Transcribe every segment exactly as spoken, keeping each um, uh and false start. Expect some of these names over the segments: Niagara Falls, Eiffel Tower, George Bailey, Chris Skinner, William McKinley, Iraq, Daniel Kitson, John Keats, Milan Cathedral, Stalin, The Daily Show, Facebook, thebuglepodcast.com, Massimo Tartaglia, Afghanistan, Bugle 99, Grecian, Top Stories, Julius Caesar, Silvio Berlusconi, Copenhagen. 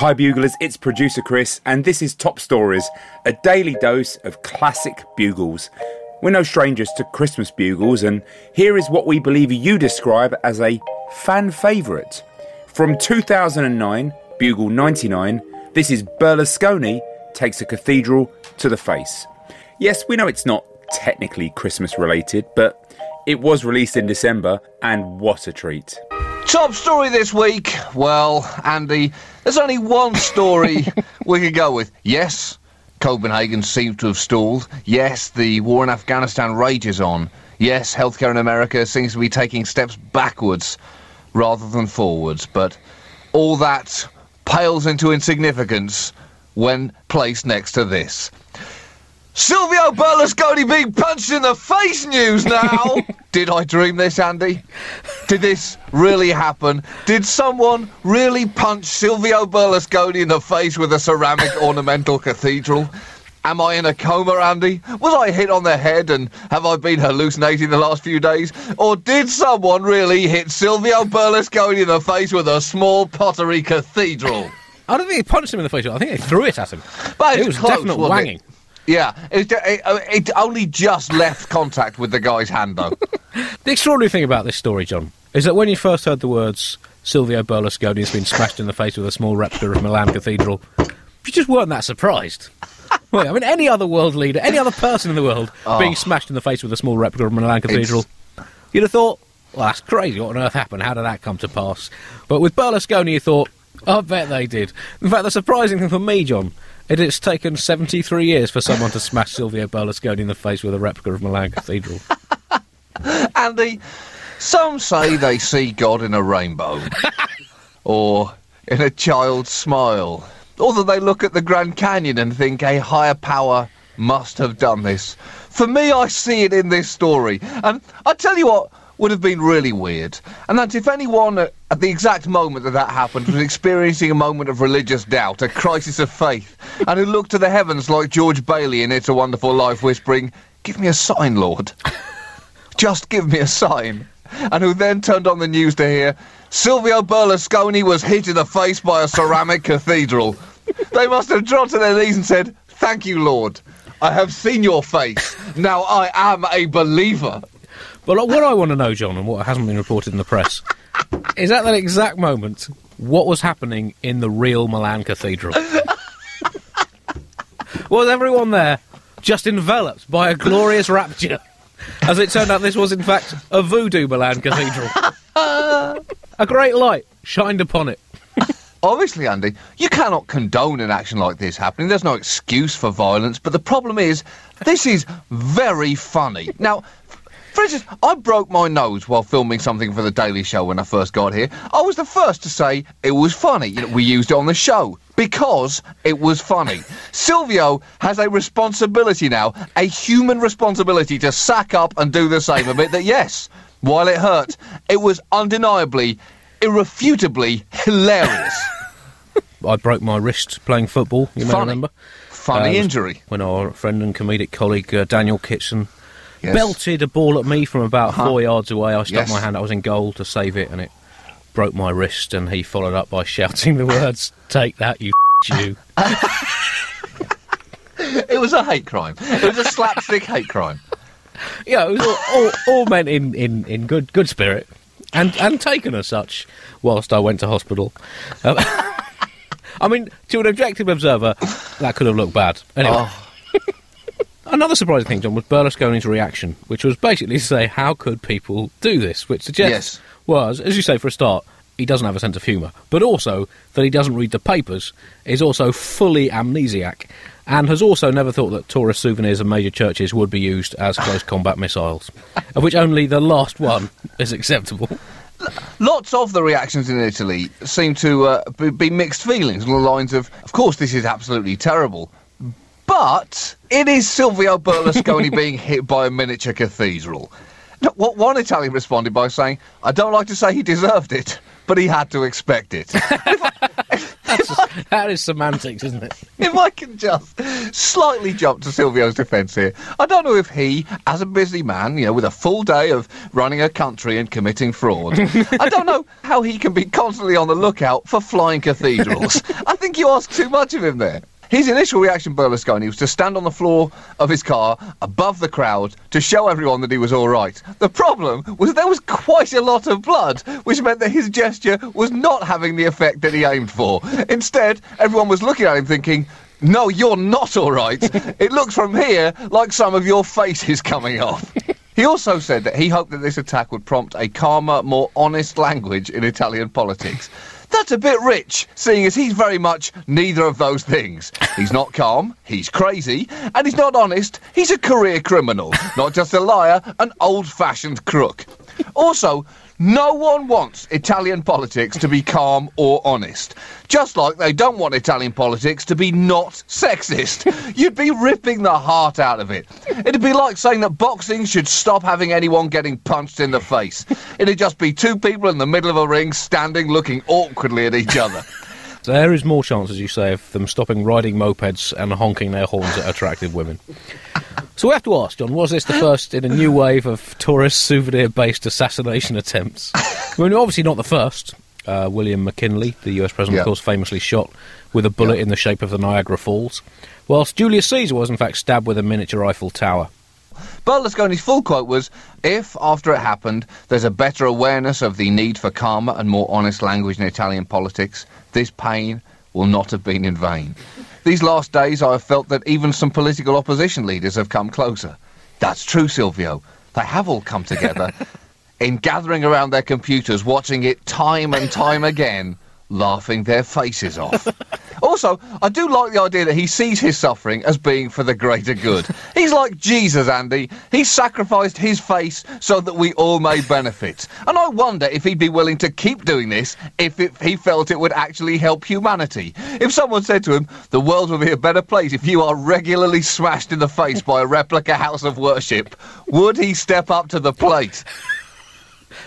Hi Buglers, it's producer Chris, and this is Top Stories, a daily dose of classic bugles. We're no strangers to Christmas bugles, and here is what we believe you describe as a fan favourite. From two thousand nine, Bugle ninety-nine, this is Berlusconi takes a cathedral to the face. Yes, we know it's not technically Christmas related, but it was released in December, and what a treat. Top story this week. Well, Andy, there's only one story we could go with. Yes, Copenhagen seems to have stalled. Yes, the war in Afghanistan rages on. Yes, healthcare in America seems to be taking steps backwards rather than forwards. But all that pales into insignificance when placed next to this. Silvio Berlusconi being punched in the face news now! Did I dream this, Andy? Did this really happen? Did someone really punch Silvio Berlusconi in the face with a ceramic ornamental cathedral? Am I in a coma, Andy? Was I hit on the head and have I been hallucinating the last few days? Or did someone really hit Silvio Berlusconi in the face with a small pottery cathedral? I don't think they punched him in the face, I think they threw it at him. But it was close, definite wanging. It? Yeah, it, it, it only just left contact with the guy's hand, though. The extraordinary thing about this story, John, is that when you first heard the words Silvio Berlusconi has been smashed in the face with a small replica of Milan Cathedral, you just weren't that surprised. Well, I mean, any other world leader, any other person in the world oh. being smashed in the face with a small replica of Milan Cathedral, it's... you'd have thought, well, that's crazy, what on earth happened, how did that come to pass? But with Berlusconi, you thought, I bet they did. In fact, the surprising thing for me, John, it has taken seventy-three years for someone to smash Silvio Berlusconi in the face with a replica of Milan Cathedral. Andy, some say they see God in a rainbow, or in a child's smile, or that they look at the Grand Canyon and think a higher power must have done this. For me, I see it in this story. And I tell you what would have been really weird, and that's if anyone at the exact moment that that happened was experiencing a moment of religious doubt, a crisis of faith, and who looked to the heavens like George Bailey in It's a Wonderful Life whispering, "Give me a sign, Lord. Just give me a sign." And who then turned on the news to hear, "Silvio Berlusconi was hit in the face by a ceramic cathedral." They must have dropped to their knees and said, "Thank you, Lord. I have seen your face. Now I am a believer." But what I want to know, John, and what hasn't been reported in the press, is at that exact moment, what was happening in the real Milan Cathedral? Was everyone there just enveloped by a glorious rapture? As it turned out, this was, in fact, a voodoo Milan Cathedral. A great light shined upon it. Obviously, Andy, you cannot condone an action like this happening. There's no excuse for violence, but the problem is, this is very funny. Now, for instance, I broke my nose while filming something for The Daily Show when I first got here. I was the first to say it was funny. You know, we used it on the show because it was funny. Silvio has a responsibility now, a human responsibility to sack up and do the same. A bit that, yes, while it hurt, it was undeniably, irrefutably hilarious. I broke my wrist playing football, you may funny. remember. Funny um, injury. When our friend and comedic colleague uh, Daniel Kitson... Yes. Belted a ball at me from about uh-huh. four yards away. I stuck yes. my hand. I was in goal to save it, and it broke my wrist. And he followed up by shouting the words, "Take that, you you." It was a hate crime. It was a slapstick hate crime. Yeah, it was all, all, all meant in, in, in good good spirit, and and taken as such. Whilst I went to hospital. Um, I mean, to an objective observer, that could have looked bad. Anyway. Oh. Another surprising thing, John, was Berlusconi's reaction, which was basically to say, how could people do this? Which suggests yes. was, as you say, for a start, he doesn't have a sense of humour, but also that he doesn't read the papers, is also fully amnesiac, and has also never thought that tourist souvenirs of major churches would be used as close combat missiles, of which only the last one is acceptable. Lots of the reactions in Italy seem to uh, be mixed feelings on the lines of, of course, this is absolutely terrible, but it is Silvio Berlusconi being hit by a miniature cathedral. What one Italian responded by saying, "I don't like to say he deserved it, but he had to expect it." if I, if, That's if just, I, that is semantics, isn't it? If I can just slightly jump to Silvio's defence here, I don't know if he, as a busy man, you know, with a full day of running a country and committing fraud, I don't know how he can be constantly on the lookout for flying cathedrals. I think you ask too much of him there. His initial reaction, Berlusconi, was to stand on the floor of his car, above the crowd, to show everyone that he was all right. The problem was there was quite a lot of blood, which meant that his gesture was not having the effect that he aimed for. Instead, everyone was looking at him thinking, "No, you're not all right. It looks from here like some of your face is coming off." He also said that he hoped that this attack would prompt a calmer, more honest language in Italian politics. That's a bit rich, seeing as he's very much neither of those things. He's not calm, he's crazy, and he's not honest, he's a career criminal. Not just a liar, an old-fashioned crook. Also, no one wants Italian politics to be calm or honest. Just like they don't want Italian politics to be not sexist. You'd be ripping the heart out of it. It'd be like saying that boxing should stop having anyone getting punched in the face. It'd just be two people in the middle of a ring standing looking awkwardly at each other. There is more chance, as you say, of them stopping riding mopeds and honking their horns at attractive women. So we have to ask, John, was this the first in a new wave of tourist souvenir-based assassination attempts? I mean, obviously not the first. Uh, William McKinley, the U S president, yeah. of course, famously shot with a bullet yeah. in the shape of the Niagara Falls, whilst Julius Caesar was, in fact, stabbed with a miniature Eiffel Tower. Berlusconi's full quote was, "If, after it happened, there's a better awareness of the need for calmer and more honest language in Italian politics, this pain will not have been in vain. These last days I have felt that even some political opposition leaders have come closer." That's true, Silvio. They have all come together in gathering around their computers, watching it time and time again, laughing their faces off. Also, I do like the idea that he sees his suffering as being for the greater good. He's like Jesus, Andy. He sacrificed his face so that we all may benefit. And I wonder if he'd be willing to keep doing this if it, he felt it would actually help humanity. If someone said to him, "The world would be a better place if you are regularly smashed in the face by a replica house of worship," would he step up to the plate?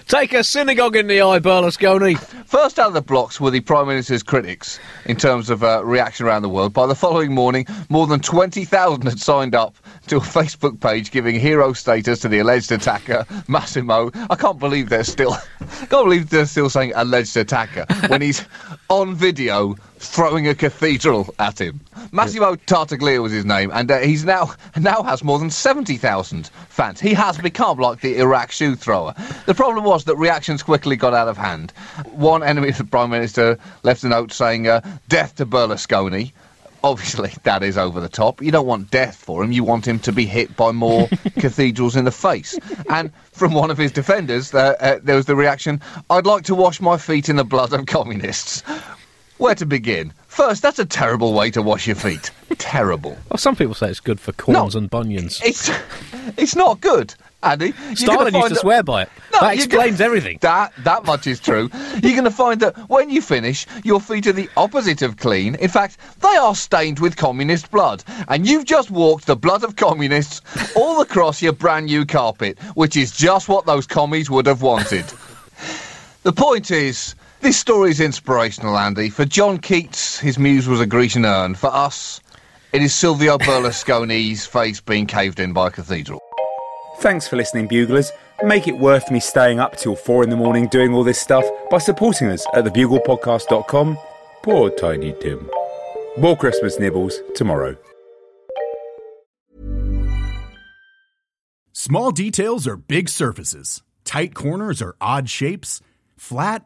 Take a synagogue in the eye, Berlusconi. First out of the blocks were the Prime Minister's critics in terms of uh, reaction around the world. By the following morning, more than twenty thousand had signed up to a Facebook page giving hero status to the alleged attacker, Massimo. I can't believe they're still... can't believe they're still saying alleged attacker when he's on video throwing a cathedral at him. Massimo Tartaglia was his name, and uh, he's now now has more than seventy thousand fans. He has become like the Iraq shoe thrower. The problem was that reactions quickly got out of hand. One enemy of the Prime Minister left a note saying, uh, "Death to Berlusconi." Obviously, that is over the top. You don't want death for him. You want him to be hit by more cathedrals in the face. And from one of his defenders, uh, uh, there was the reaction, "I'd like to wash my feet in the blood of communists." Where to begin? First, that's a terrible way to wash your feet. Terrible. Well, some people say it's good for corns no, and bunions. It's it's not good, Andy. Stalin used to that... swear by it. No, that explains gonna... everything. That, that much is true. You're going to find that when you finish, your feet are the opposite of clean. In fact, they are stained with communist blood. And you've just walked the blood of communists all across your brand new carpet, which is just what those commies would have wanted. The point is... this story is inspirational, Andy. For John Keats, his muse was a Grecian urn. For us, it is Silvio Berlusconi's face being caved in by a cathedral. Thanks for listening, Buglers. Make it worth me staying up till four in the morning doing all this stuff by supporting us at the bugle podcast dot com. Poor Tiny Tim. More Christmas nibbles tomorrow. Small details are big surfaces. Tight corners are odd shapes. Flat,